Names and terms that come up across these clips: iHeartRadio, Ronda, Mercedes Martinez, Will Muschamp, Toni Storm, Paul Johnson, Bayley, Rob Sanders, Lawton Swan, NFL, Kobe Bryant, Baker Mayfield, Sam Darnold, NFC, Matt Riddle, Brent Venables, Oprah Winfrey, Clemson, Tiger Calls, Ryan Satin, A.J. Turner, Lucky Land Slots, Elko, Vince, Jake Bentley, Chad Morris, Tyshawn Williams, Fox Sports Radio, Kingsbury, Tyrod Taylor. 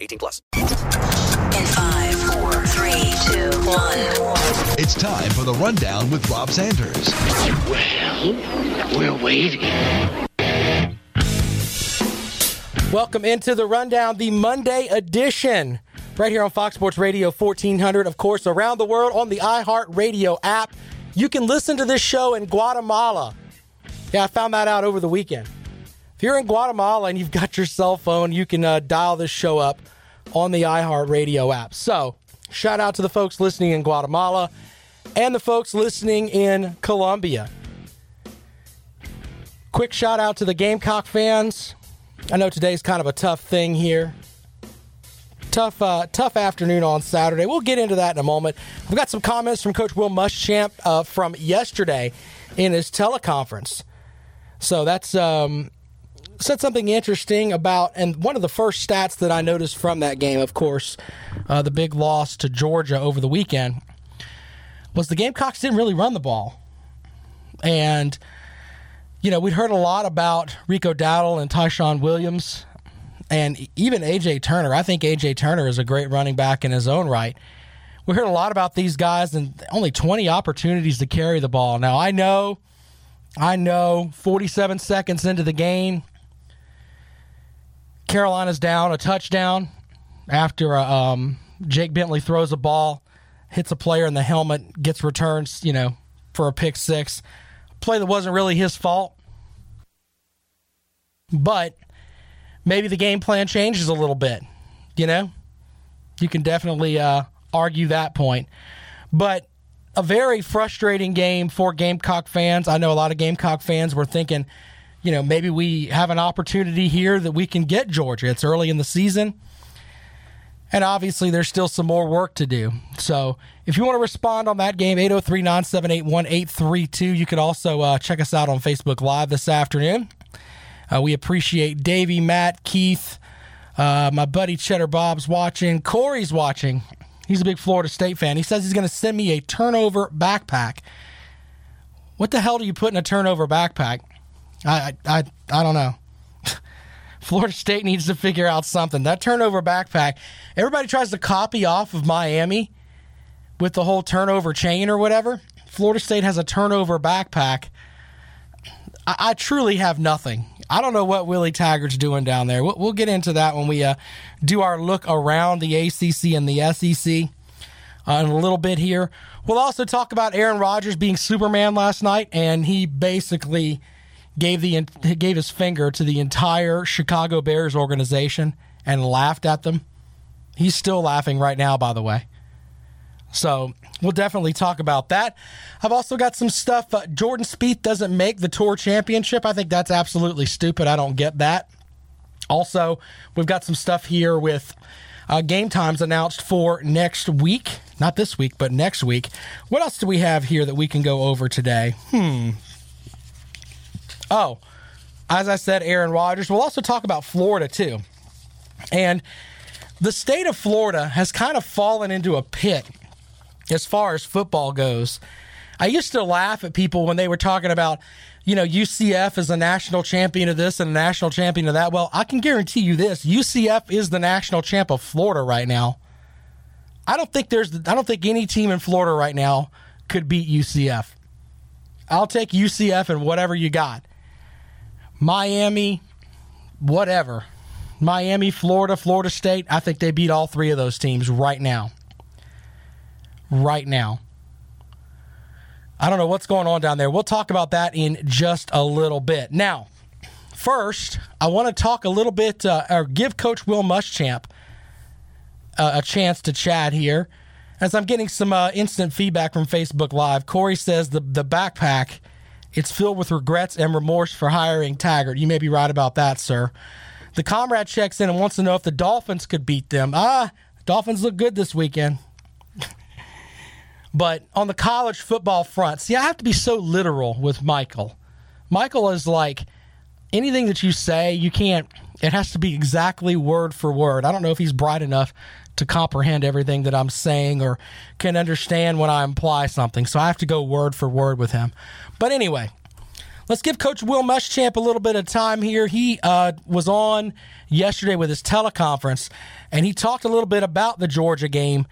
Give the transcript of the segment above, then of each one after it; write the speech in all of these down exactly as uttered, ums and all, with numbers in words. eighteen plus. In five, four, three, two, one. It's time for the Rundown with Rob Sanders. Well, we're waiting. Welcome into the Rundown, the Monday edition, right here on Fox Sports Radio fourteen hundred. Of course, around the world on the iHeartRadio app. You can listen to this show in Guatemala. Yeah, I found that out over the weekend. If you're in Guatemala and you've got your cell phone, you can uh, dial this show up on the iHeartRadio app. So, shout out to the folks listening in Guatemala and the folks listening in Colombia. Quick shout out to the Gamecock fans. I know today's kind of a tough thing here. Tough uh, tough afternoon on Saturday. We'll get into that in a moment. We've got some comments from Coach Will Muschamp uh, from yesterday in his teleconference. So that's um, said something interesting about, and one of the first stats that I noticed from that game, of course, uh, the big loss to Georgia over the weekend, was the Gamecocks didn't really run the ball. And you know, we'd heard a lot about Rico Dowdle and Tyshawn Williams and even A J. Turner. I think A J. Turner is a great running back in his own right. We heard a lot about these guys and only twenty opportunities to carry the ball. Now, I know, I know, forty-seven seconds into the game, Carolina's down a touchdown after a, um, Jake Bentley throws a ball, hits a player in the helmet, gets returned, you know, for a pick six. Play that wasn't really his fault, but maybe the game plan changes a little bit. You know, you can definitely uh, argue that point. But a very frustrating game for Gamecock fans. I know a lot of Gamecock fans were thinking, you know, maybe we have an opportunity here that we can get Georgia. It's early in the season, and obviously there's still some more work to do. So if you want to respond on that game, eight oh three, nine seven eight, one eight three two. You can also uh, check us out on Facebook Live this afternoon. Uh, we appreciate Davey, Matt, Keith, uh, my buddy Cheddar Bob's watching. Corey's watching. He's a big Florida State fan. He says he's going to send me a turnover backpack. What the hell do you put in a turnover backpack? I I, I, I don't know. Florida State needs to figure out something. That turnover backpack, everybody tries to copy off of Miami with the whole turnover chain or whatever. Florida State has a turnover backpack. I, I truly have nothing. I don't know what Willie Taggart's doing down there. We'll, we'll get into that when we uh, do our look around the A C C and the S E C uh, in a little bit here. We'll also talk about Aaron Rodgers being Superman last night, and he basically gave the gave his finger to the entire Chicago Bears organization and laughed at them. He's still laughing right now, by the way. So we'll definitely talk about that. I've also got some stuff. Uh, Jordan Spieth doesn't make the tour championship. I think that's absolutely stupid. I don't get that. Also, we've got some stuff here with uh, game times announced for next week. Not this week, but next week. What else do we have here that we can go over today? Hmm. Oh, as I said, Aaron Rodgers. We'll also talk about Florida, too. And the state of Florida has kind of fallen into a pit as far as football goes. I used to laugh at people when they were talking about, you know, U C F is a national champion of this and a national champion of that. Well, I can guarantee you this. U C F is the national champ of Florida right now. I don't think there's, I don't think any team in Florida right now could beat U C F. I'll take U C F and whatever you got. Miami, whatever. Miami, Florida, Florida State, I think they beat all three of those teams right now. Right now. I don't know what's going on down there. We'll talk about that in just a little bit. Now, first, I want to talk a little bit, uh, or give Coach Will Muschamp uh, a chance to chat here. As I'm getting some uh, instant feedback from Facebook Live, Corey says the, the backpack, it's filled with regrets and remorse for hiring Taggart. You may be right about that, sir. The comrade checks in and wants to know if the Dolphins could beat them. Ah, Dolphins look good this weekend. But on the college football front, see, I have to be so literal with Michael. Michael is like, anything that you say, you can't, it has to be exactly word for word. I don't know if he's bright enough to comprehend everything that I'm saying or can understand when I imply something. So I have to go word for word with him. But anyway, let's give Coach Will Muschamp a little bit of time here. He uh, was on yesterday with his teleconference, and he talked a little bit about the Georgia game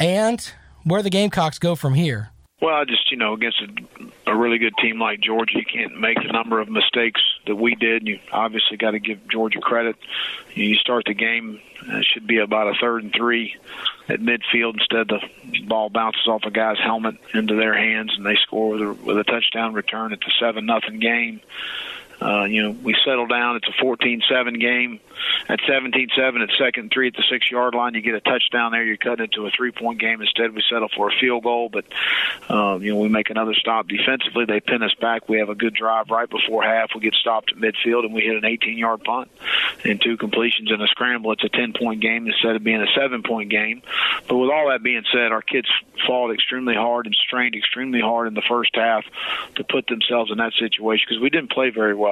and where the Gamecocks go from here. Well, I just, you know, against a, a really good team like Georgia, you can't make the number of mistakes that we did. You obviously got to give Georgia credit. You start the game, it should be about a third and three at midfield. Instead, the ball bounces off a guy's helmet into their hands, and they score with a, with a touchdown return. It's a seven nothing game. Uh, you know, we settle down. It's a fourteen seven game. At seventeen seven, at second three at the six-yard line, you get a touchdown there. You're cutting it to a three-point game. Instead, we settle for a field goal. But, uh, you know, we make another stop defensively. They pin us back. We have a good drive right before half. We get stopped at midfield, and we hit an eighteen-yard punt and two completions and a scramble. It's a ten-point game instead of being a seven-point game. But with all that being said, our kids fought extremely hard and strained extremely hard in the first half to put themselves in that situation because we didn't play very well.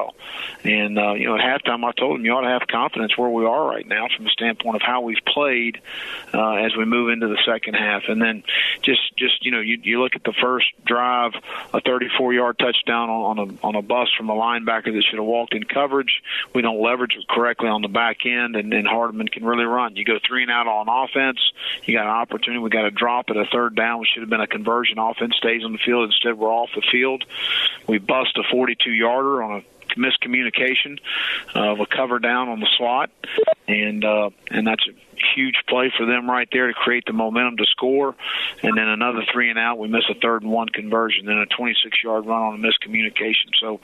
And, uh, you know, at halftime I told them you ought to have confidence where we are right now from the standpoint of how we've played uh, as we move into the second half. And then just, just you know, you, you look at the first drive, a thirty-four-yard touchdown on, on, a, on a bust from a linebacker that should have walked in coverage. We don't leverage it correctly on the back end, and, and Hardeman can really run. You go three and out on offense. You got an opportunity. We got a drop at a third down. We should have been a conversion. Offense stays on the field. Instead, we're off the field. We bust a forty-two-yarder on a miscommunication uh, of a cover down on the slot, and uh, and that's a huge play for them right there to create the momentum to score. And then another three and out, we miss a third and one conversion, then a twenty-six-yard run on a miscommunication. So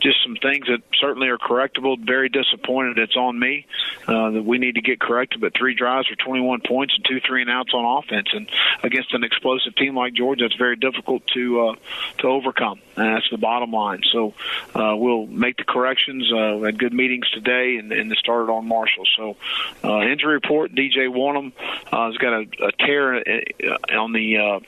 just some things that certainly are correctable. Very disappointed it's on me uh, that we need to get corrected, but three drives for twenty-one points and two three and outs on offense. And against an explosive team like Georgia, it's very difficult to, uh, to overcome, and that's the bottom line. So uh, we'll make the corrections. Uh, we had good meetings today, and, and it started on Marshall. So, uh, injury report, D J Wonnum uh, has got a, a tear on the uh,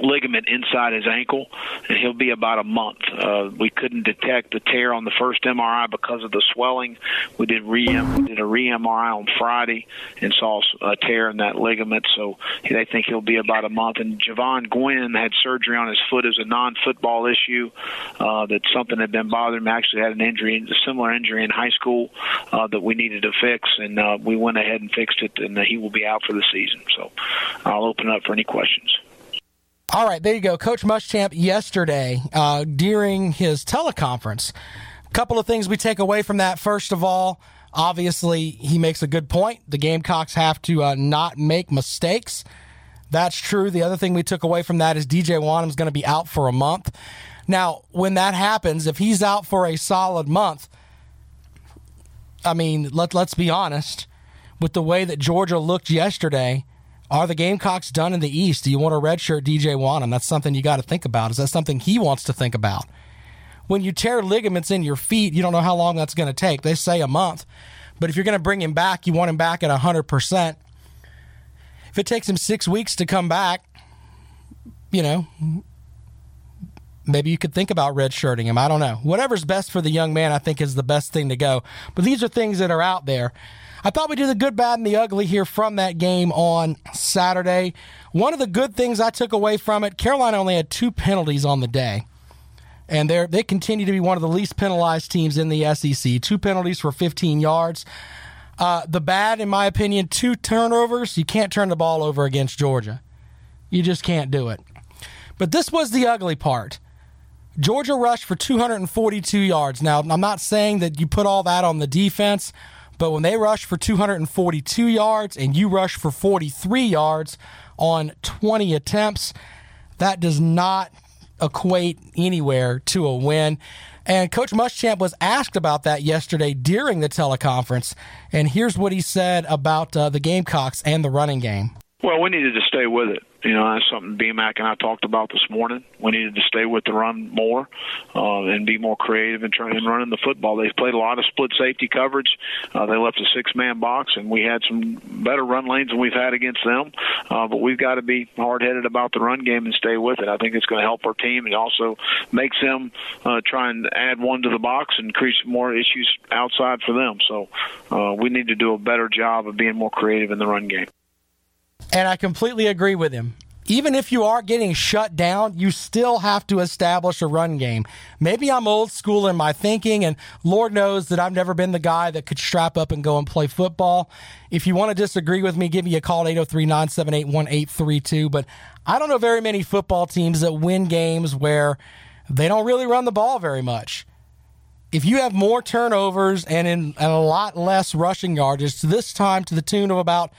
ligament inside his ankle, and he'll be about a month. Uh, we couldn't detect the tear on the first M R I because of the swelling. We did, re- we did a re-M R I on Friday and saw a tear in that ligament, so they think he'll be about a month. And Javon Gwyn had surgery on his foot as a non-football issue, uh, that something had been bothering him. Actually had an injury, a similar injury in high school uh, that we needed to fix, and uh, we went ahead and fixed it, and uh, he will be out for the season. So I'll open it up for any questions. All right, there you go. Coach Muschamp yesterday uh, during his teleconference. A couple of things we take away from that. First of all, obviously, he makes a good point. The Gamecocks have to uh, not make mistakes. That's true. The other thing we took away from that is D J Wonnum's going to be out for a month. Now, when that happens, if he's out for a solid month, I mean, let, let's be honest, with the way that Georgia looked yesterday, are the Gamecocks done in the East? Do you want to redshirt D J Wonnum? That's something you got to think about. Is that something he wants to think about? When you tear ligaments in your feet, you don't know how long that's going to take. They say a month. But if you're going to bring him back, you want him back at one hundred percent. If it takes him six weeks to come back, you know, maybe you could think about redshirting him. I don't know. Whatever's best for the young man, I think, is the best thing to go. But these are things that are out there. I thought we'd do the good, bad, and the ugly here from that game on Saturday. One of the good things I took away from it, Carolina only had two penalties on the day. And they they continue to be one of the least penalized teams in the S E C. Two penalties for fifteen yards. Uh, the bad, in my opinion, two turnovers. You can't turn the ball over against Georgia. You just can't do it. But this was the ugly part. Georgia rushed for two hundred forty-two yards. Now, I'm not saying that you put all that on the defense, but when they rush for two hundred forty-two yards and you rush for forty-three yards on twenty attempts, that does not equate anywhere to a win. And Coach Muschamp was asked about that yesterday during the teleconference, and here's what he said about uh, the Gamecocks and the running game. Well, we needed to stay with it. You know, that's something B-Mac and I talked about this morning. We needed to stay with the run more uh, and be more creative in, trying, in running the football. They've played a lot of split safety coverage. Uh, they left a six-man box, and we had some better run lanes than we've had against them. Uh, but we've got to be hard-headed about the run game and stay with it. I think it's going to help our team. It also makes them uh, try and add one to the box and create more issues outside for them. So uh, we need to do a better job of being more creative in the run game. And I completely agree with him. Even if you are getting shut down, you still have to establish a run game. Maybe I'm old school in my thinking, and Lord knows that I've never been the guy that could strap up and go and play football. If you want to disagree with me, give me a call at eight oh three, nine seven eight, one eight three two. But I don't know very many football teams that win games where they don't really run the ball very much. If you have more turnovers and, in, and a lot less rushing yardage, to this time to the tune of about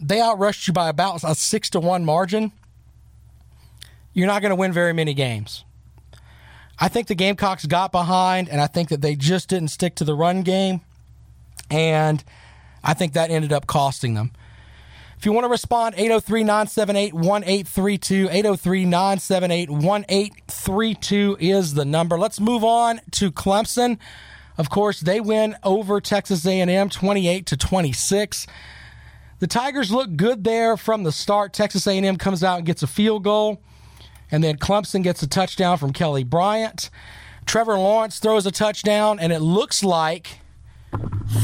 they outrushed you by about a six to one margin, you're not going to win very many games. I think the Gamecocks got behind, and I think that they just didn't stick to the run game, and I think that ended up costing them. If you want to respond, eight oh three, nine seven eight, one eight three two, eight oh three, nine seven eight, one eight three two is the number. Let's move on to Clemson. Of course, they win over Texas A and M twenty-eight to twenty-six. The Tigers look good there from the start. Texas A and M comes out and gets a field goal. And then Clemson gets a touchdown from Kelly Bryant. Trevor Lawrence throws a touchdown, and it looks like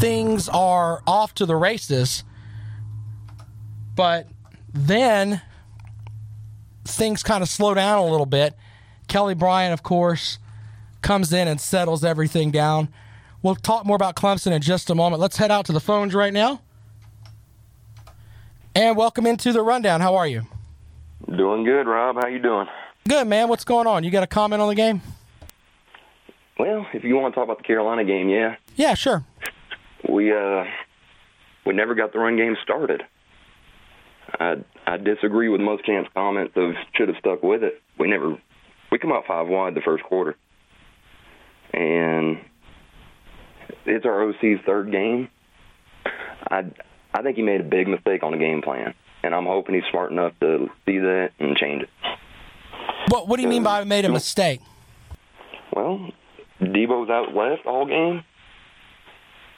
things are off to the races. But then things kind of slow down a little bit. Kelly Bryant, of course, comes in and settles everything down. We'll talk more about Clemson in just a moment. Let's head out to the phones right now. And welcome into the rundown. How are you? Doing good, Rob. How you doing? Good, man. What's going on? You got a comment on the game? Well, if you want to talk about the Carolina game, yeah. Yeah, sure. We uh, we never got the run game started. I I disagree with Muschamp's comments of should have stuck with it. We never we come out five wide the first quarter, and it's our O C's third game. I. I think he made a big mistake on the game plan, and I'm hoping he's smart enough to see that and change it. What, what do you mean by made a mistake? Well, Debo's out left all game,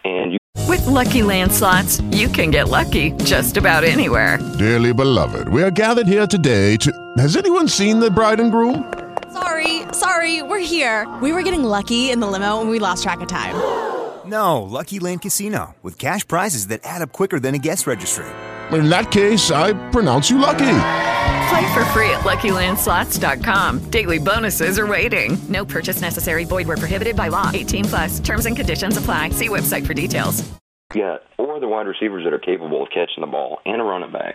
and you... With Lucky Land Slots, you can get lucky just about anywhere. Dearly beloved, we are gathered here today to... Has anyone seen the bride and groom? Sorry, sorry, we're here. We were getting lucky in the limo, and we lost track of time. No, Lucky Land Casino, with cash prizes that add up quicker than a guest registry. In that case, I pronounce you lucky. Play for free at Lucky Land Slots dot com. Daily bonuses are waiting. No purchase necessary. Void where prohibited by law. eighteen plus. Terms and conditions apply. See website for details. Yeah, or the wide receivers that are capable of catching the ball and a running back.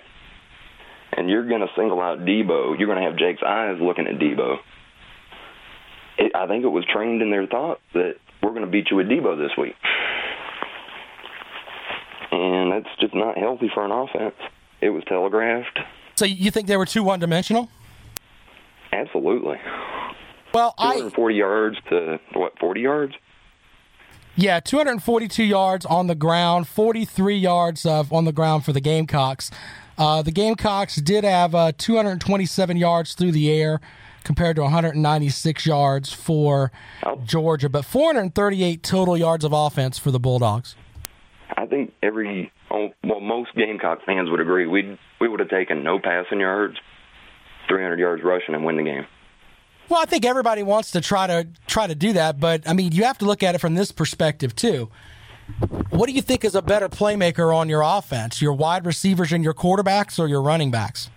And you're going to single out Debo. You're going to have Jake's eyes looking at Debo. It, I think it was trained in their thought that we're going to beat you with Debo this week. And that's just not healthy for an offense. It was telegraphed. So you think they were too one-dimensional? Absolutely. Well, two hundred forty I, yards to, what, forty yards? Yeah, two hundred forty-two yards on the ground, forty-three yards of on the ground for the Gamecocks. Uh, the Gamecocks did have uh, two hundred twenty-seven yards through the air, compared to one hundred ninety-six yards for Georgia, but four hundred thirty-eight total yards of offense for the Bulldogs. I think every, well, most Gamecock fans would agree we we would have taken no passing yards, three hundred yards rushing, and win the game. Well, I think everybody wants to try to try to do that, but I mean, you have to look at it from this perspective too. What do you think is a better playmaker on your offense, your wide receivers and your quarterbacks, or your running backs?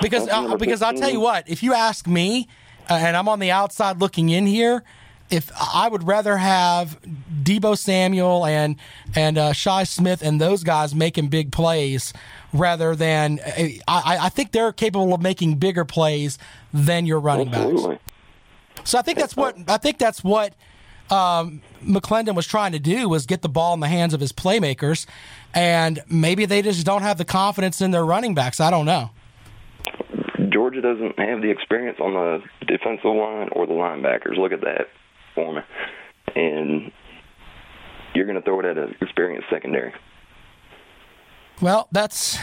Because uh, because I'll tell you what, if you ask me, uh, and I'm on the outside looking in here, if I would rather have Debo Samuel and and uh, Shai Smith and those guys making big plays rather than uh, I, I think they're capable of making bigger plays than your running Absolutely. backs. So I think that's what I think that's what um, McClendon was trying to do, was get the ball in the hands of his playmakers, and maybe they just don't have the confidence in their running backs. I don't know. Georgia doesn't have the experience on the defensive line or the linebackers. Look at that for me. And you're going to throw it at an experienced secondary. Well, that's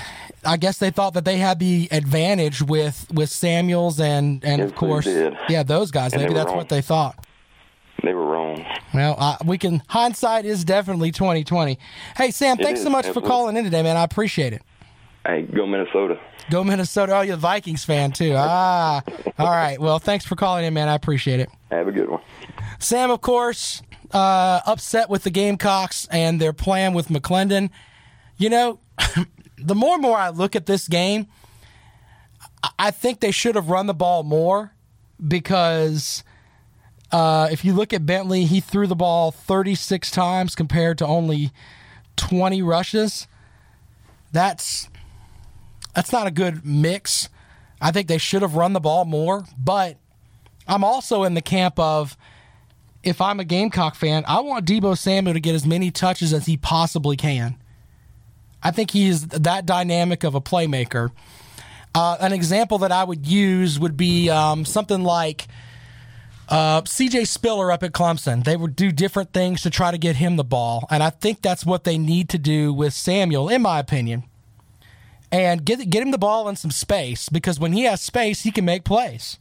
I guess they thought that they had the advantage with, with Samuels and, and yes, of course, yeah, those guys. And maybe that's wrong. What they thought. They were wrong. Well, uh, we can. Hindsight is definitely twenty twenty. Hey, Sam, it thanks is. so much Absolutely. for calling in today, man. I appreciate it. Hey, go Minnesota. Go Minnesota. Oh, you're a Vikings fan, too. Ah, all right. Well, thanks for calling in, man. I appreciate it. Have a good one. Sam, of course, uh, upset with the Gamecocks and their plan with McClendon. You know, the more and more I look at this game, I think they should have run the ball more because uh, if you look at Bentley, he threw the ball thirty-six times compared to only twenty rushes. That's... That's not a good mix. I think they should have run the ball more, but I'm also in the camp of, if I'm a Gamecock fan, I want Debo Samuel to get as many touches as he possibly can. I think he is that dynamic of a playmaker. Uh, an example that I would use would be um, something like uh, C J. Spiller up at Clemson. They would do different things to try to get him the ball, and I think that's what they need to do with Samuel, in my opinion. And get get him the ball in some space, because when he has space, he can make plays.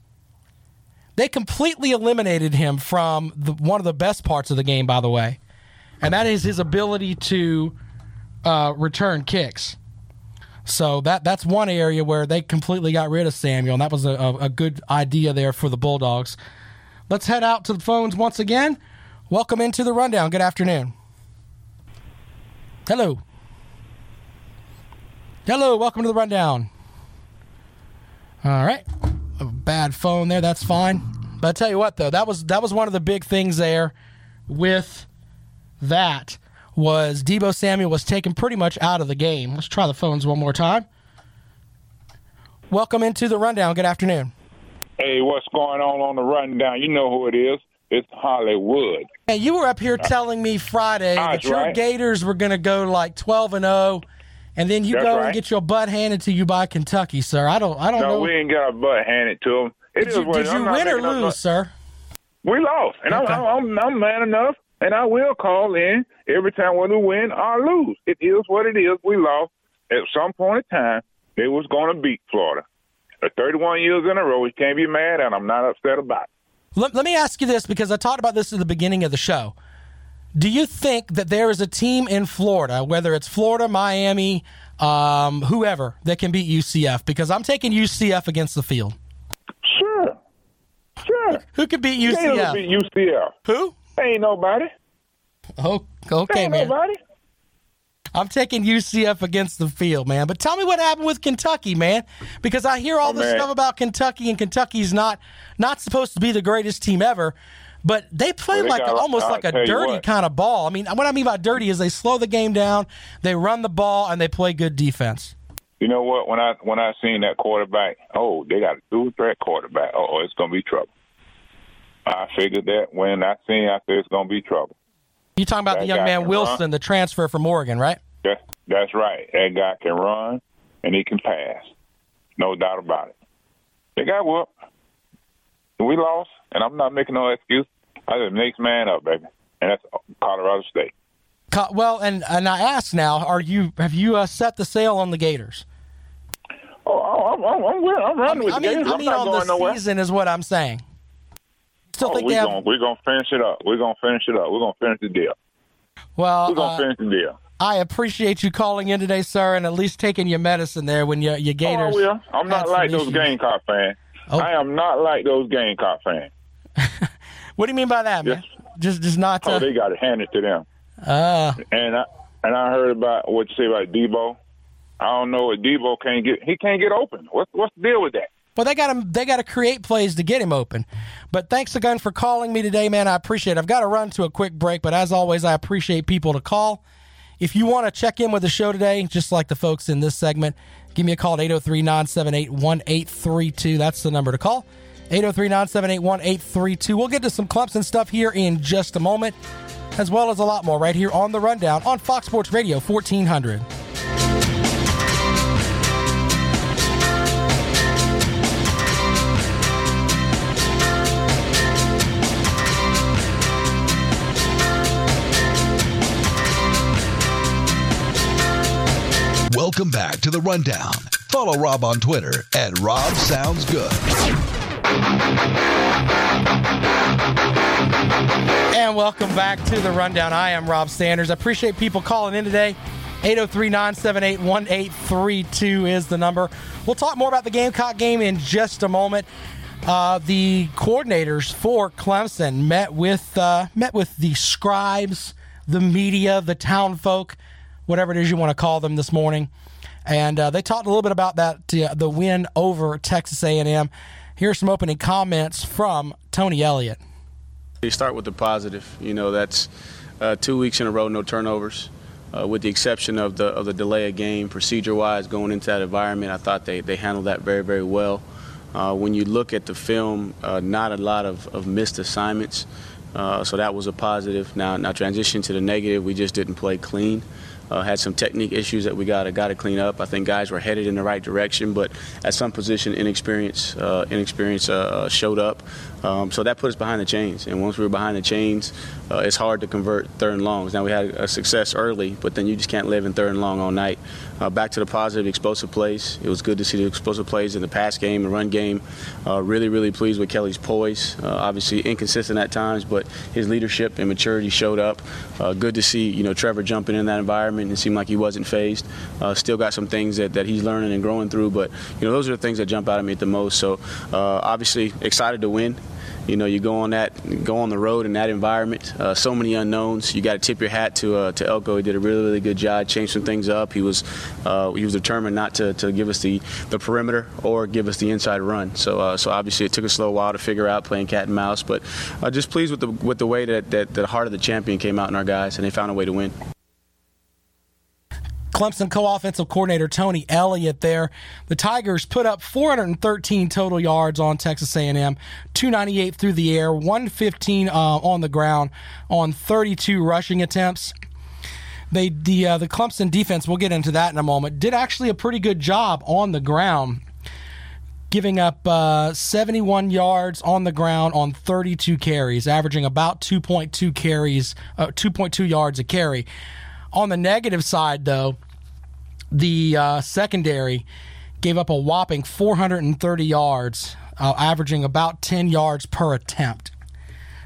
They completely eliminated him from the, one of the best parts of the game, by the way, and that is his ability to uh, return kicks. So that that's one area where they completely got rid of Samuel, and that was a, a good idea there for the Bulldogs. Let's head out to the phones once again. Welcome into the rundown. Good afternoon. Hello. Hello, welcome to the rundown. All right, a bad phone there. That's fine. But I tell you what, though, that was that was one of the big things there. With that, was Debo Samuel was taken pretty much out of the game. Let's try the phones one more time. Welcome into the rundown. Good afternoon. Hey, what's going on on the rundown? You know who it is. It's Hollywood. Hey, you were up here telling me Friday That's that your right. Gators were going to go like twelve and oh. And then you That's go right. and get your butt handed to you by Kentucky, sir. I don't I don't no, know. No, we ain't got our butt handed to them. It did is you, did you win or lose, up. sir? We lost. And okay. I'm, I'm, I'm man enough, and I will call in every time whether we win or lose. It is what it is. We lost. At some point in time, they was going to beat Florida. For thirty-one years in a row, we can't be mad, and I'm not upset about it. Let, let me ask you this, because I talked about this at the beginning of the show. Do you think that there is a team in Florida, whether it's Florida, Miami, um, whoever, that can beat U C F? Because I'm taking U C F against the field. Sure. Sure. Who can beat U C F? They don't beat U C F. Who? Ain't nobody. Oh, okay, ain't man. Nobody. I'm taking U C F against the field, man. But tell me what happened with Kentucky, man. Because I hear all oh, this man. stuff about Kentucky, and Kentucky's not not supposed to be the greatest team ever. But they play well, they like got, a, almost I'll like a dirty kind of ball. I mean, what I mean by dirty is they slow the game down, they run the ball, and they play good defense. You know what? When I when I seen that quarterback, oh, they got a dual-threat quarterback. Uh-oh, it's going to be trouble. I figured that when I seen I said it's going to be trouble. You're talking about that the young man Wilson, run. the transfer from Oregon, right? Yeah, that's right. That guy can run, and he can pass. No doubt about it. They got whooped. We lost, and I'm not making no excuse. I said, next man up, baby, and that's Colorado State. Well, and, and I ask now, are you have you uh, set the sail on the Gators? Oh, I'm I'm, I'm, with, I'm running I mean, with the I mean, Gators. I mean, I'm not on going the nowhere. Season is what I'm saying. Still oh, think we're gonna have... we're gonna finish it up. We're gonna finish it up. We're gonna finish the deal. Well, we're gonna uh, finish the deal. I appreciate you calling in today, sir, and at least taking your medicine there when your your Gators. Oh, I will. I'm not like those Gamecock fans. Oh. I am not like those Gamecock fans. What do you mean by that, man? Just, just, just not. To... Oh, they got it handed to them. Uh. And I and I heard about what you say about Debo. I don't know if Debo can't get. He can't get open. What's what's the deal with that? Well, they got him. They got to create plays to get him open. But thanks again for calling me today, man. I appreciate it. I've got to run to a quick break, but as always, I appreciate people to call. If you want to check in with the show today, just like the folks in this segment, give me a call at eight oh three, nine seven eight, one eight three two. That's the number to call, eight oh three, nine seven eight, one eight three two. We'll get to some Clemson stuff here in just a moment, as well as a lot more right here on The Rundown on Fox Sports Radio fourteen hundred. Welcome back to The Rundown. Follow Rob on Twitter at Rob Sounds Good. And welcome back to The Rundown. I am Rob Sanders. I appreciate people calling in today. eight oh three, nine seven eight, one eight three two is the number. We'll talk more about the Gamecock game in just a moment. Uh, the coordinators for Clemson met with uh, met with the scribes, the media, the town folk, whatever it is you want to call them this morning. And uh, they talked a little bit about that uh, the win over Texas A and M. Here's some opening comments from Tony Elliott. You start with the positive. You know, that's uh, two weeks in a row, no turnovers. Uh, with the exception of the of the delay of game, procedure-wise, going into that environment, I thought they, they handled that very, very well. Uh, when you look at the film, uh, not a lot of, of missed assignments, uh, so that was a positive. Now, now transition to the negative, we just didn't play clean. Uh, had some technique issues that we got got to clean up. I think guys were headed in the right direction, but at some position, inexperience uh, inexperience uh, showed up. Um, so that put us behind the chains. And once we were behind the chains, uh, it's hard to convert third and longs. Now we had a success early, but then you just can't live in third and long all night. Uh, back to the positive, explosive plays. It was good to see the explosive plays in the pass game and run game. Uh, really, really pleased with Kelly's poise. Uh, obviously inconsistent at times, but his leadership and maturity showed up. Uh, good to see, you know, Trevor jumping in that environment. It seemed like he wasn't phased. Uh, still got some things that, that he's learning and growing through, but you know those are the things that jump out at me at the most. So uh, obviously excited to win. You know, you go on that, go on the road in that environment. Uh, so many unknowns. You got to tip your hat to uh, to Elko. He did a really, really good job. Changed some things up. He was uh, he was determined not to, to give us the, the perimeter or give us the inside run. So uh, so obviously it took us a little while to figure out playing cat and mouse, but uh, just pleased with the with the way that, that the heart of the champion came out in our guys, and they found a way to win. Clemson co-offensive coordinator Tony Elliott there. The Tigers put up four hundred thirteen total yards on Texas A and M, two ninety-eight through the air, one fifteen uh, on the ground on thirty-two rushing attempts. They the uh, the Clemson defense, we'll get into that in a moment, did actually a pretty good job on the ground, giving up uh, seventy-one yards on the ground on thirty-two carries, averaging about two point two carries, uh, two point two yards a carry. On the negative side, though, the uh, secondary gave up a whopping four hundred thirty yards, uh, averaging about ten yards per attempt.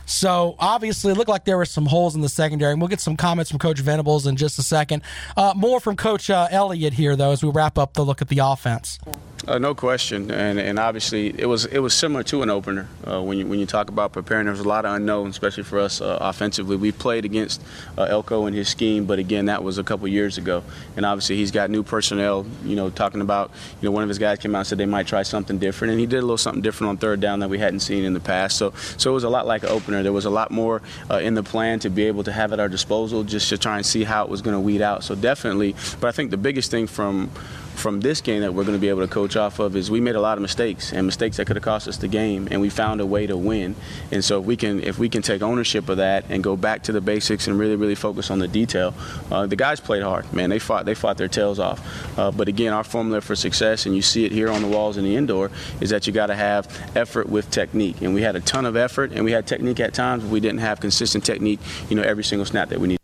So, obviously, it looked like there were some holes in the secondary, and we'll get some comments from Coach Venables in just a second. Uh, more from Coach uh, Elliott here, though, as we wrap up the look at the offense. Uh, no question, and and obviously it was it was similar to an opener uh, when you when you talk about preparing. There was a lot of unknowns, especially for us uh, offensively. We played against uh, Elko and his scheme, but again, that was a couple years ago. And obviously, he's got new personnel. You know, talking about you know one of his guys came out and said they might try something different, and he did a little something different on third down that we hadn't seen in the past. So so it was a lot like an opener. There was a lot more uh, in the plan to be able to have at our disposal, just to try and see how it was going to weed out. So definitely, but I think the biggest thing from from this game that we're going to be able to coach off of is we made a lot of mistakes and mistakes that could have cost us the game, and we found a way to win. And so if we can if we can take ownership of that and go back to the basics and really really focus on the detail, uh, the guys played hard, man. They fought they fought their tails off. Uh, but again, our formula for success, and you see it here on the walls in the indoor, is that you got to have effort with technique. And we had a ton of effort, and we had technique at times, but we didn't have consistent technique. You know, every single snap that we needed.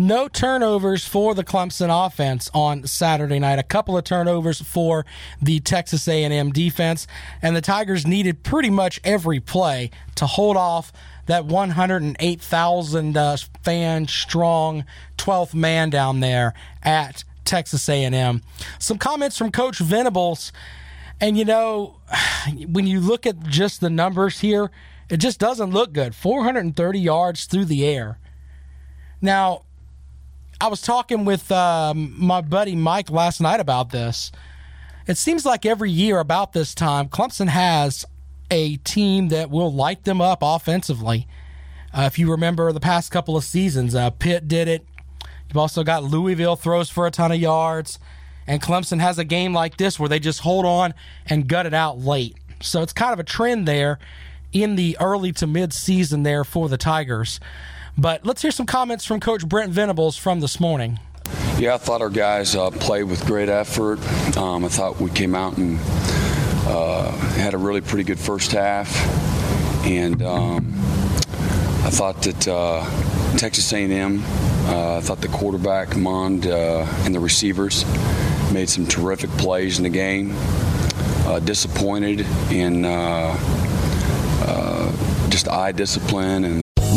No turnovers for the Clemson offense on Saturday night. A couple of turnovers for the Texas A and M defense, and the Tigers needed pretty much every play to hold off that one hundred eight thousand uh, fan strong twelfth man down there at Texas A and M. Some comments from Coach Venables, and you know, when you look at just the numbers here, it just doesn't look good. four hundred thirty yards through the air. Now, I was talking with um, my buddy Mike last night about this. It seems like every year about this time, Clemson has a team that will light them up offensively. Uh, if you remember the past couple of seasons, uh, Pitt did it. You've also got Louisville throws for a ton of yards. And Clemson has a game like this where they just hold on and gut it out late. So it's kind of a trend there in the early to mid-season there for the Tigers. But let's hear some comments from Coach Brent Venables from this morning. Yeah, I thought our guys uh, played with great effort. Um, I thought we came out and uh, had a really pretty good first half. And um, I thought that uh, Texas A and M, uh, I thought the quarterback, Mond, uh, and the receivers made some terrific plays in the game. Uh, disappointed in uh, uh, just eye discipline and.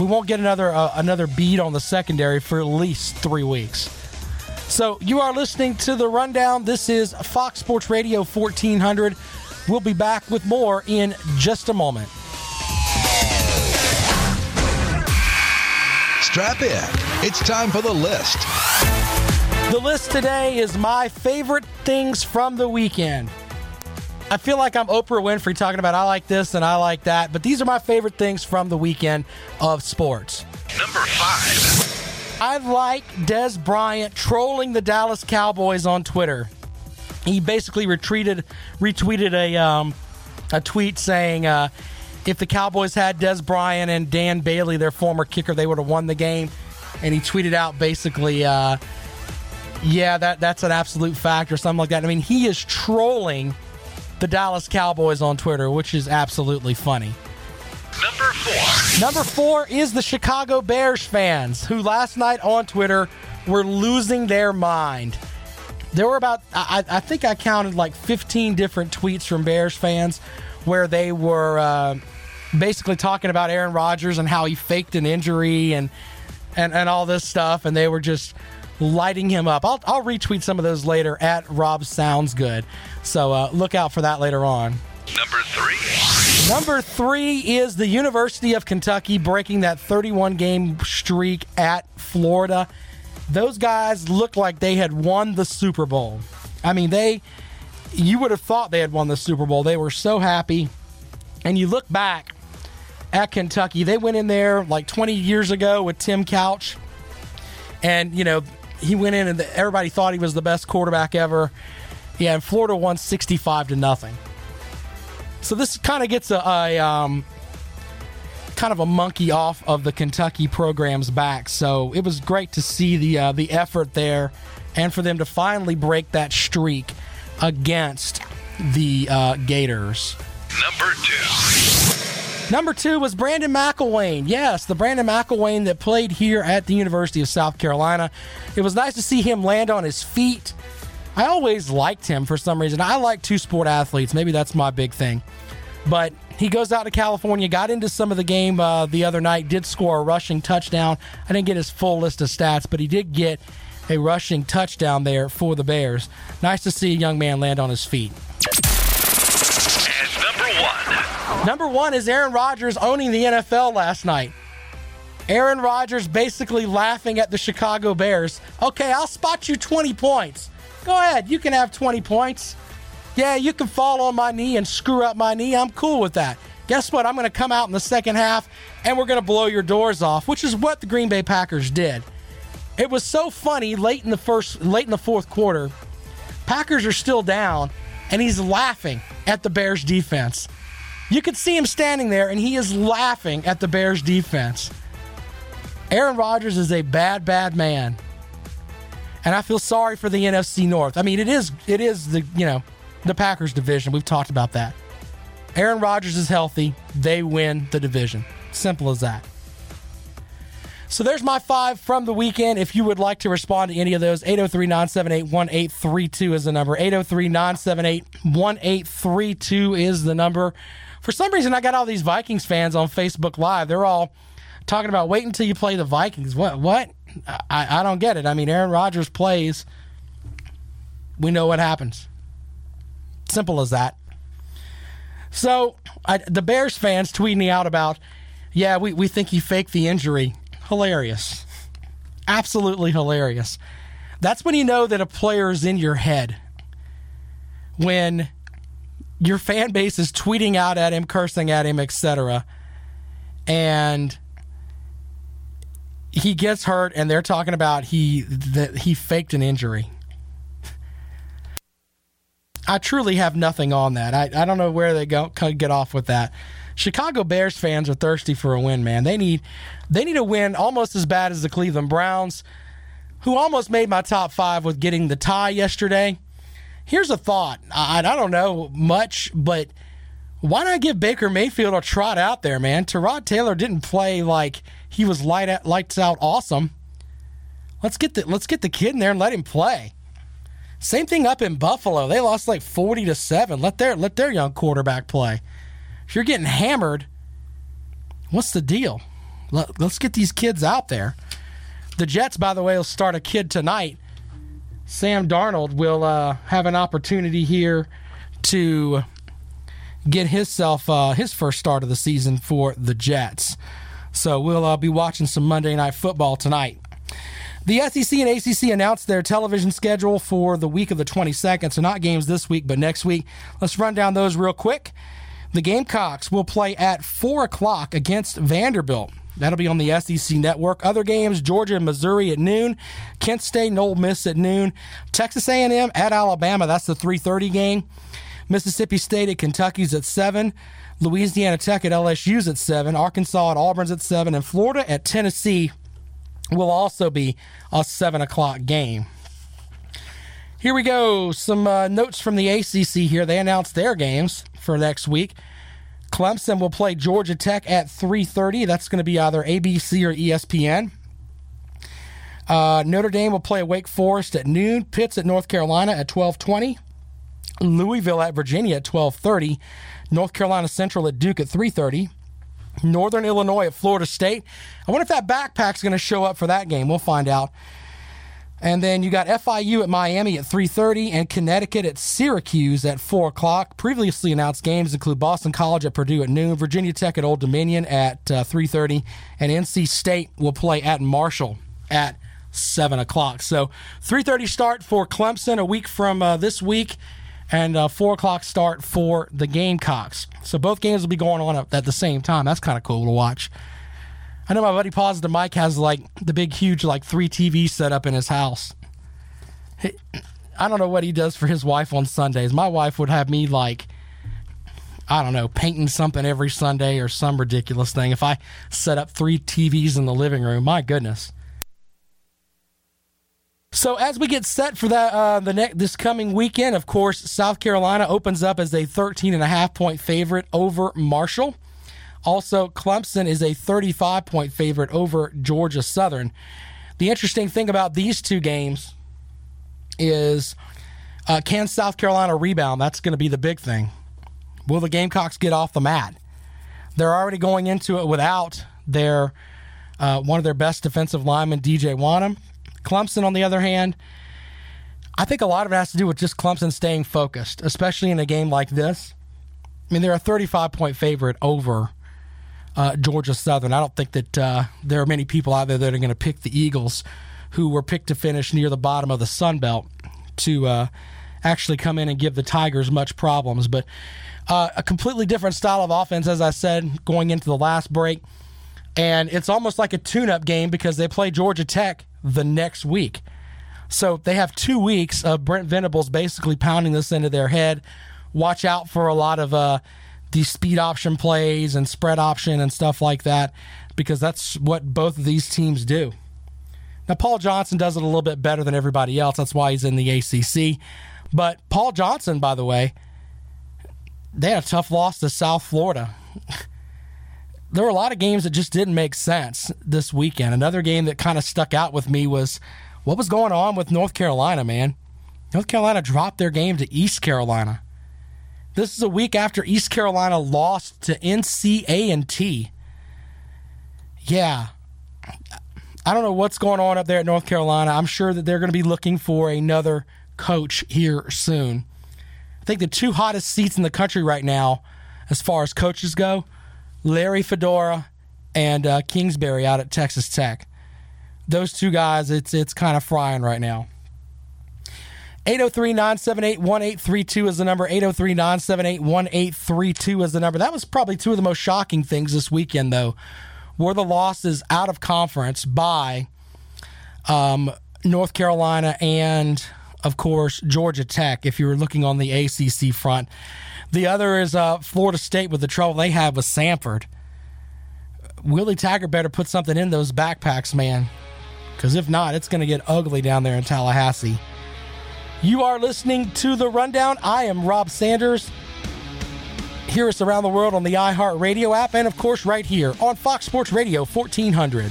We won't get another uh, another beat on the secondary for at least three weeks. So you are listening to The Rundown. This is Fox Sports Radio fourteen hundred. We'll be back with more in just a moment. Strap in. It's time for the list. The list today is my favorite things from the weekend. I feel like I'm Oprah Winfrey talking about I like this and I like that, but these are my favorite things from the weekend of sports. Number five. I like Des Bryant trolling the Dallas Cowboys on Twitter. He basically retweeted, retweeted a um, a tweet saying, uh, if the Cowboys had Des Bryant and Dan Bailey, their former kicker, they would have won the game. And he tweeted out basically, uh, yeah, that that's an absolute fact or something like that. I mean, he is trolling the Dallas Cowboys on Twitter, which is absolutely funny. Number four. Number four is the Chicago Bears fans, who last night on Twitter were losing their mind. There were about, I, I think I counted like fifteen different tweets from Bears fans where they were uh, basically talking about Aaron Rodgers and how he faked an injury and, and, and all this stuff, and they were just lighting him up. I'll, I'll retweet some of those later at Rob Sounds Good, so uh, look out for that later on. Number three. Number three is the University of Kentucky breaking that thirty-one game streak at Florida. Those guys looked like they had won the Super Bowl. I mean, they you would have thought they had won the Super Bowl. They were so happy. And you look back at Kentucky, they went in there like twenty years ago with Tim Couch. And, you know, he went in and everybody thought he was the best quarterback ever. Yeah, and Florida won sixty-five to nothing. So this kind of gets a, a um, kind of a monkey off of the Kentucky program's back. So it was great to see the uh, the effort there and for them to finally break that streak against the uh, Gators. Number two. Number two was Brandon McIlwain. Yes, the Brandon McIlwain that played here at the University of South Carolina. It was nice to see him land on his feet. I always liked him for some reason. I like two-sport athletes. Maybe that's my big thing. But he goes out to California, got into some of the game uh, the other night, did score a rushing touchdown. I didn't get his full list of stats, but he did get a rushing touchdown there for the Bears. Nice to see a young man land on his feet. As number one. Number one is Aaron Rodgers owning the N F L last night. Aaron Rodgers basically laughing at the Chicago Bears. Okay, I'll spot you twenty points. Go ahead, you can have twenty points. Yeah, you can fall on my knee and screw up my knee. I'm cool with that. Guess what? I'm going to come out in the second half, and we're going to blow your doors off, which is what the Green Bay Packers did. It was so funny late in the first, late in the fourth quarter. Packers are still down, and he's laughing at the Bears defense. You could see him standing there, and he is laughing at the Bears defense. Aaron Rodgers is a bad, bad man, and I feel sorry for the N F C North. I mean, it is, it is the, you know, the Packers division. We've talked about that. Aaron Rodgers is healthy. They win the division. Simple as that. So there's my five from the weekend. If you would like to respond to any of those, eight oh three, nine seven eight, one eight three two is the number. eight oh three, nine seven eight, one eight three two is the number. For some reason, I got all these Vikings fans on Facebook Live. They're all talking about wait until you play the Vikings. What? What? I, I don't get it. I mean, Aaron Rodgers plays. We know what happens. Simple as that. So I, the Bears fans tweeting me out about, yeah, we, we think he faked the injury. Hilarious. Absolutely hilarious. That's when you know that a player is in your head. When your fan base is tweeting out at him, cursing at him, et cetera. And he gets hurt and they're talking about he that he faked an injury. I truly have nothing on that. I, I don't know where they go could get off with that. Chicago Bears fans are thirsty for a win, man. They need they need a win almost as bad as the Cleveland Browns, who almost made my top five with getting the tie yesterday. Here's a thought. I, I don't know much, but why not give Baker Mayfield a trot out there, man? Tyrod Taylor didn't play like he was light at, lights out awesome. Let's get the let's get the kid in there and let him play. Same thing up in Buffalo. They lost like forty to seven. Let their let their young quarterback play. If you're getting hammered, what's the deal? Let, let's get these kids out there. The Jets, by the way, will start a kid tonight. Sam Darnold will uh, have an opportunity here to get himself uh, his first start of the season for the Jets. So we'll uh, be watching some Monday Night Football tonight. The S E C and A C C announced their television schedule for the week of the twenty-second, so not games this week, but next week. Let's run down those real quick. The Gamecocks will play at four o'clock against Vanderbilt. That'll be on the S E C Network. Other games, Georgia and Missouri at noon. Kent State and Ole Miss at noon. Texas A and M at Alabama. That's the three thirty game. Mississippi State at Kentucky's at seven. Louisiana Tech at L S U's at seven. Arkansas at Auburn's at seven. And Florida at Tennessee will also be a seven o'clock game. Here we go. Some uh, notes from the A C C here. They announced their games for next week. Clemson will play Georgia Tech at three thirty. That's going to be either A B C or E S P N. Uh, Notre Dame will play Wake Forest at noon. Pitt's at North Carolina at twelve twenty. Louisville at Virginia at twelve thirty. North Carolina Central at Duke at three thirty. Northern Illinois at Florida State. I wonder if that backpack's going to show up for that game. We'll find out. And then you got F I U at Miami at three thirty and Connecticut at Syracuse at four o'clock. Previously announced games include Boston College at Purdue at noon, Virginia Tech at Old Dominion at uh, three thirty, and N C State will play at Marshall at seven o'clock. So three thirty start for Clemson a week from uh, this week, and uh, four o'clock start for the Gamecocks. So both games will be going on at the same time. That's kind of cool to watch. I know my buddy Positive Mike has, like, the big, huge, like, three T Vs set up in his house. He, I don't know what he does for his wife on Sundays. My wife would have me, like, I don't know, painting something every Sunday or some ridiculous thing. If I set up three T Vs in the living room, my goodness. So as we get set for that uh, the next this coming weekend, of course, South Carolina opens up as a thirteen and a half point favorite over Marshall. Also, Clemson is a thirty-five point favorite over Georgia Southern. The interesting thing about these two games is uh, can South Carolina rebound? That's going to be the big thing. Will the Gamecocks get off the mat? They're already going into it without their uh, one of their best defensive linemen, D J Wonnum. Clemson, on the other hand, I think a lot of it has to do with just Clemson staying focused, especially in a game like this. I mean, they're a thirty-five point favorite over Uh, Georgia Southern. I don't think that uh, there are many people out there that are going to pick the Eagles, who were picked to finish near the bottom of the Sun Belt, to uh, actually come in and give the Tigers much problems. But uh, a completely different style of offense, as I said, going into the last break. And it's almost like a tune-up game because they play Georgia Tech the next week. So they have two weeks of Brent Venables basically pounding this into their head. Watch out for a lot of Uh, these speed option plays and spread option and stuff like that, because that's what both of these teams do. Now, Paul Johnson does it a little bit better than everybody else. That's why he's in the A C C. But Paul Johnson, by the way, they had a tough loss to South Florida. There were a lot of games that just didn't make sense this weekend. Another game that kind of stuck out with me was what was going on with North Carolina, man. North Carolina dropped their game to East Carolina. This is a week after East Carolina lost to N C A and T. Yeah. I don't know what's going on up there at North Carolina. I'm sure that they're going to be looking for another coach here soon. I think the two hottest seats in the country right now, as far as coaches go, Larry Fedora and uh, Kingsbury out at Texas Tech. Those two guys, it's it's kind of frying right now. eight oh three, nine seven eight, one eight three two is the number. eight oh three, nine seven eight, one eight three two is the number. That was probably two of the most shocking things this weekend, though, were the losses out of conference by um, North Carolina and, of course, Georgia Tech, if you were looking on the A C C front. The other is uh, Florida State with the trouble they have with Samford. Willie Taggart better put something in those backpacks, man, because if not, it's going to get ugly down there in Tallahassee. You are listening to The Rundown. I am Rob Sanders. Hear us around the world on the iHeartRadio app and, of course, right here on Fox Sports Radio fourteen hundred.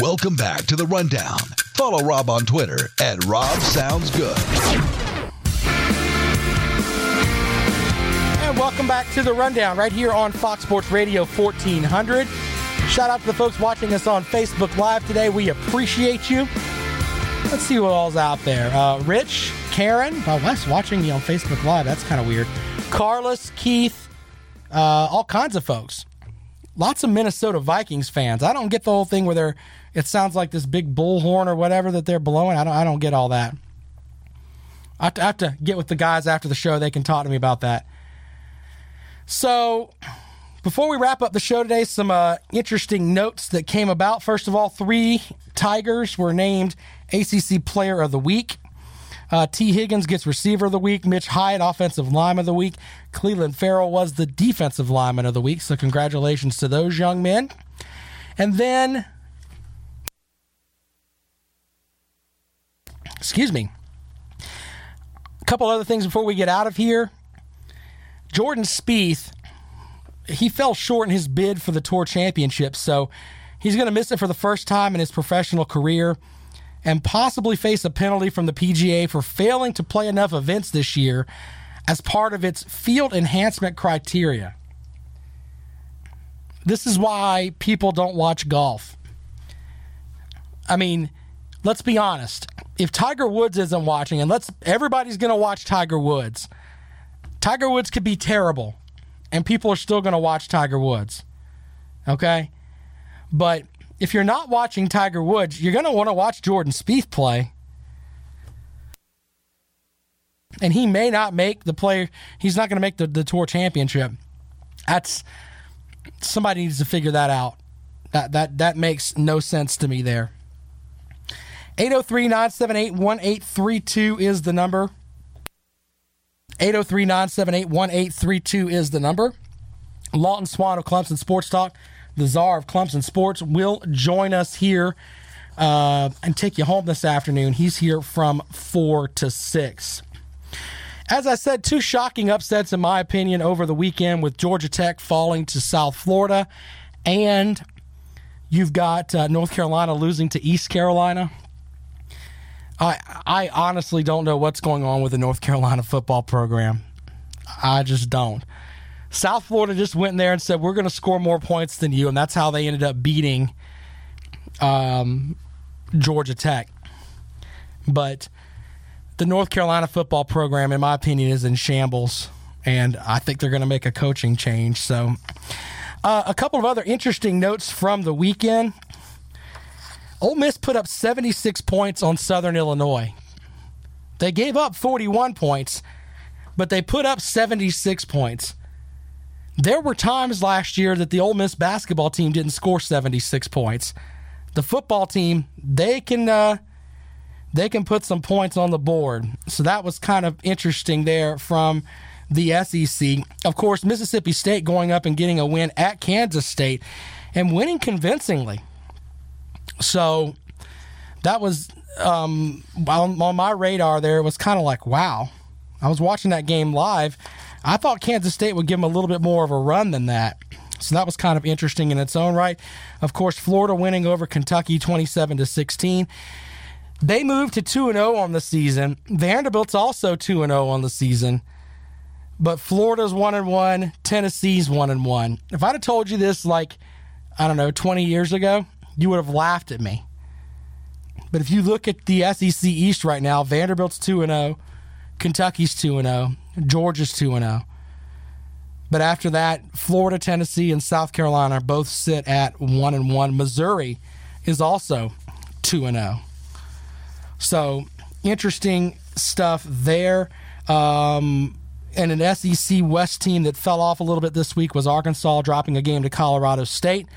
Welcome back to The Rundown. Follow Rob on Twitter at RobSoundsGood. Welcome back to The Rundown right here on Fox Sports Radio fourteen hundred. Shout out to the folks watching us on Facebook Live today. We appreciate you. Let's see what all's out there. Uh, Rich, Karen, oh, Wes watching me on Facebook Live. That's kind of weird. Carlos, Keith, uh, all kinds of folks. Lots of Minnesota Vikings fans. I don't get the whole thing where they're, it sounds like this big bullhorn or whatever that they're blowing. I don't, I don't get all that. I have to, I have to get with the guys after the show. They can talk to me about that. So, before we wrap up the show today, some uh, interesting notes that came about. First of all, three Tigers were named A C C Player of the Week. Uh, T. Higgins gets Receiver of the Week. Mitch Hyatt, Offensive Lineman of the Week. Cleveland Farrell was the Defensive Lineman of the Week, so congratulations to those young men. And then, excuse me, a couple other things before we get out of here. Jordan Spieth, he fell short in his bid for the Tour Championship, so he's going to miss it for the first time in his professional career and possibly face a penalty from the P G A for failing to play enough events this year as part of its field enhancement criteria. This is why people don't watch golf. I mean, let's be honest. If Tiger Woods isn't watching, and let's everybody's going to watch Tiger Woods, Tiger Woods could be terrible, and people are still going to watch Tiger Woods, okay? But if you're not watching Tiger Woods, you're going to want to watch Jordan Spieth play. And he may not make the play. He's not going to make the, the Tour Championship. That's somebody needs to figure that out. That that that makes no sense to me there. eight oh three, nine seven eight, one eight three two is the number. eight oh three, nine seven eight, one eight three two is the number. Lawton Swan of Clemson Sports Talk, the czar of Clemson Sports, will join us here uh, and take you home this afternoon. He's here from four to six. As I said, two shocking upsets, in my opinion, over the weekend with Georgia Tech falling to South Florida. And you've got uh, North Carolina losing to East Carolina. I I honestly don't know what's going on with the North Carolina football program. I just don't. South Florida just went in there and said, we're going to score more points than you, and that's how they ended up beating um, Georgia Tech. But the North Carolina football program, in my opinion, is in shambles, and I think they're going to make a coaching change. So uh, a couple of other interesting notes from the weekend. Ole Miss put up seventy-six points on Southern Illinois. They gave up forty-one points, but they put up seventy-six points. There were times last year that the Ole Miss basketball team didn't score seventy-six points. The football team, they can uh, they can put some points on the board. So that was kind of interesting there from the S E C. Of course, Mississippi State going up and getting a win at Kansas State and winning convincingly. So that was um, on, on my radar there. It was kind of like, wow. I was watching that game live. I thought Kansas State would give them a little bit more of a run than that. So that was kind of interesting in its own right. Of course, Florida winning over Kentucky twenty-seven to sixteen. They moved to two and oh on the season. Vanderbilt's also two and oh on the season. But Florida's one and one. Tennessee's one and one. If I'd have told you this like, I don't know, twenty years ago, you would have laughed at me. But if you look at the S E C East right now, Vanderbilt's two and oh, Kentucky's two and oh, Georgia's two and oh. But after that, Florida, Tennessee, and South Carolina both sit at one and one. Missouri is also two and oh. So, interesting stuff there. Um, and an S E C West team that fell off a little bit this week was Arkansas, dropping a game to Colorado State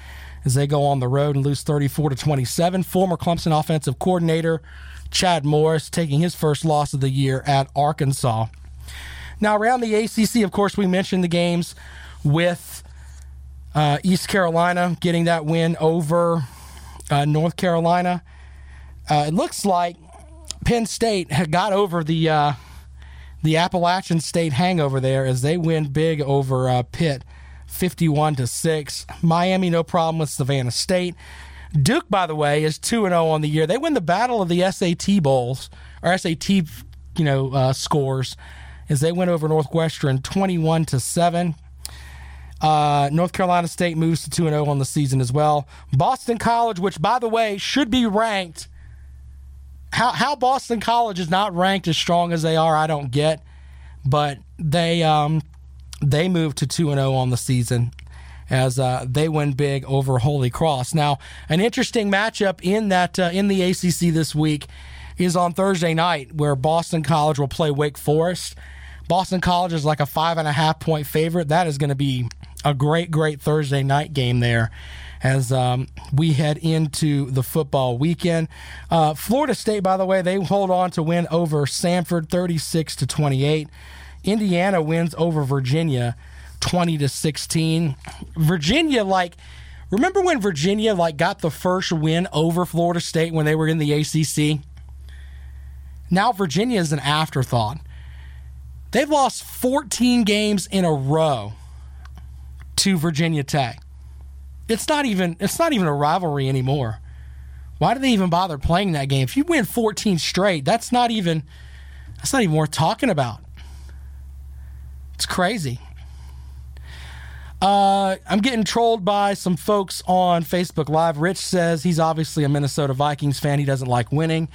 as they go on the road and lose thirty-four to twenty-seven. Former Clemson offensive coordinator Chad Morris taking his first loss of the year at Arkansas. Now, around the A C C, of course, we mentioned the games with uh, East Carolina getting that win over uh, North Carolina. Uh, it looks like Penn State had got over the uh, the Appalachian State hangover there as they win big over uh, Pitt, fifty-one to six. Miami, no problem with Savannah State. Duke, by the way, is two and oh on the year. They win the battle of the S A T bowls, or S A T, you know, uh, scores, as they went over Northwestern twenty-one to seven. Uh, North Carolina State moves to two and oh on the season as well. Boston College, which, by the way, should be ranked how how Boston College is not ranked as strong as they are, I don't get. But they um, they moved to two and oh on the season as uh, they win big over Holy Cross. Now, an interesting matchup in that uh, in the A C C this week is on Thursday night, where Boston College will play Wake Forest. Boston College is like a five and a half point favorite. That is going to be a great, great Thursday night game there as um, we head into the football weekend. Uh, Florida State, by the way, they hold on to win over Samford thirty-six to twenty-eight. Indiana wins over Virginia twenty to sixteen. Virginia, like, remember when Virginia, like, got the first win over Florida State when they were in the A C C? Now Virginia is an afterthought. They've lost fourteen games in a row to Virginia Tech. It's not even it's not even a rivalry anymore. Why do they even bother playing that game? If you win fourteen straight, that's not even that's not even worth talking about. It's crazy. Uh, I'm getting trolled by some folks on Facebook Live. Rich says he's obviously a Minnesota Vikings fan. He doesn't like winning,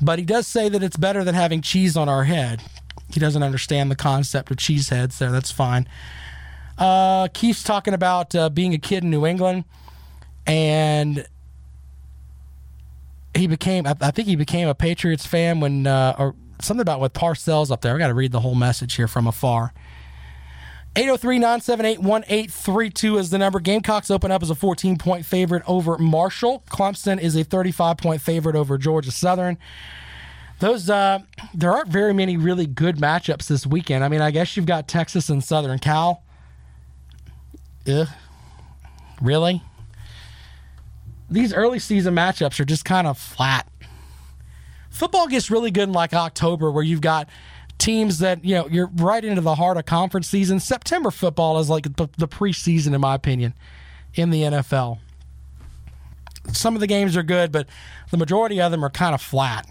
but he does say that it's better than having cheese on our head. He doesn't understand the concept of cheeseheads there. That's fine. Uh, Keith's talking about uh, being a kid in New England, and he became, I, I think he became a Patriots fan when, uh, or something about with Parcells up there. I got to read the whole message here from afar. eight oh three, nine seven eight, one eight three two is the number. Gamecocks open up as a fourteen point favorite over Marshall. Clemson is a thirty-five point favorite over Georgia Southern. Those uh, there aren't very many really good matchups this weekend. I mean, I guess you've got Texas and Southern Cal. Ugh. Really? These early season matchups are just kind of flat. Football gets really good in like October, where you've got teams that, you know, you're right into the heart of conference season. September football is like the preseason, in my opinion, in the N F L. Some of the games are good, but the majority of them are kind of flat.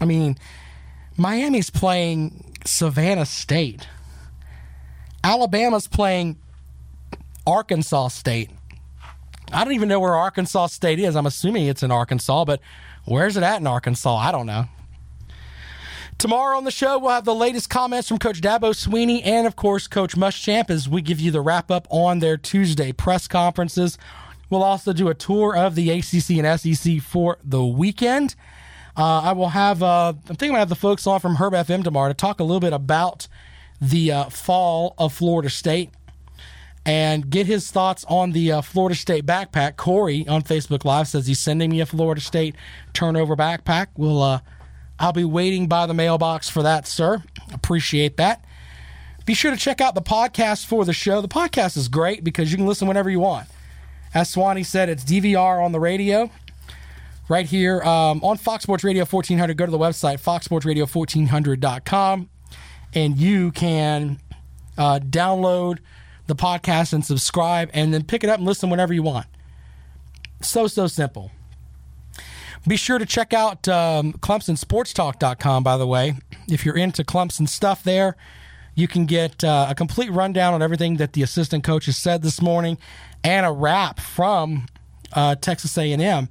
I mean, Miami's playing Savannah State. Alabama's playing Arkansas State. I don't even know where Arkansas State is. I'm assuming it's in Arkansas, but where's it at in Arkansas? I don't know. Tomorrow on the show, we'll have the latest comments from Coach Dabo Swinney and, of course, Coach Muschamp as we give you the wrap-up on their Tuesday press conferences. We'll also do a tour of the A C C and S E C for the weekend. Uh, I will have, uh, I'm thinking I'm going to have the folks on from Herb F M tomorrow to talk a little bit about the uh, fall of Florida State and get his thoughts on the uh, Florida State backpack. Corey on Facebook Live says he's sending me a Florida State turnover backpack. We'll, uh, I'll be waiting by the mailbox for that, sir. Appreciate that. Be sure to check out the podcast for the show. The podcast is great because you can listen whenever you want. As Swanee said, it's D V R on the radio right here um, on Fox Sports Radio fourteen hundred. Go to the website, fox sports radio fourteen hundred dot com, and you can uh, download the podcast and subscribe and then pick it up and listen whenever you want. So, so simple. Be sure to check out um, Clemson Sports Talk dot com, by the way. If you're into Clemson stuff there, you can get uh, a complete rundown on everything that the assistant coaches said this morning and a wrap from uh, Texas A and M.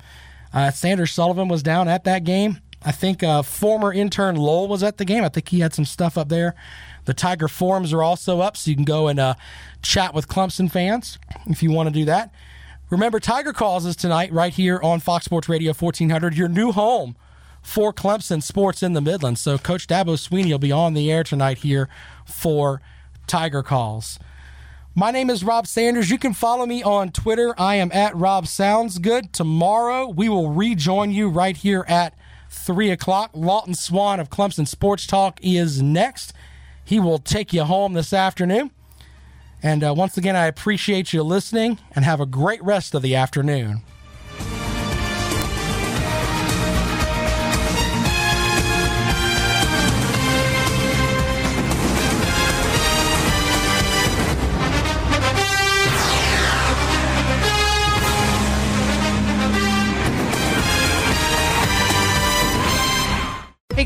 Uh, Sanders Sullivan was down at that game. I think uh, former intern Lowell was at the game. I think he had some stuff up there. The Tiger forums are also up, so you can go and uh, chat with Clemson fans if you want to do that. Remember, Tiger Calls is tonight right here on Fox Sports Radio fourteen hundred, your new home for Clemson sports in the Midlands. So Coach Dabo Swinney will be on the air tonight here for Tiger Calls. My name is Rob Sanders. You can follow me on Twitter. I am at Rob Sounds Good. Tomorrow we will rejoin you right here at three o'clock. Lawton Swan of Clemson Sports Talk is next. He will take you home this afternoon. And uh, once again, I appreciate you listening, and have a great rest of the afternoon. Hey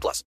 plus.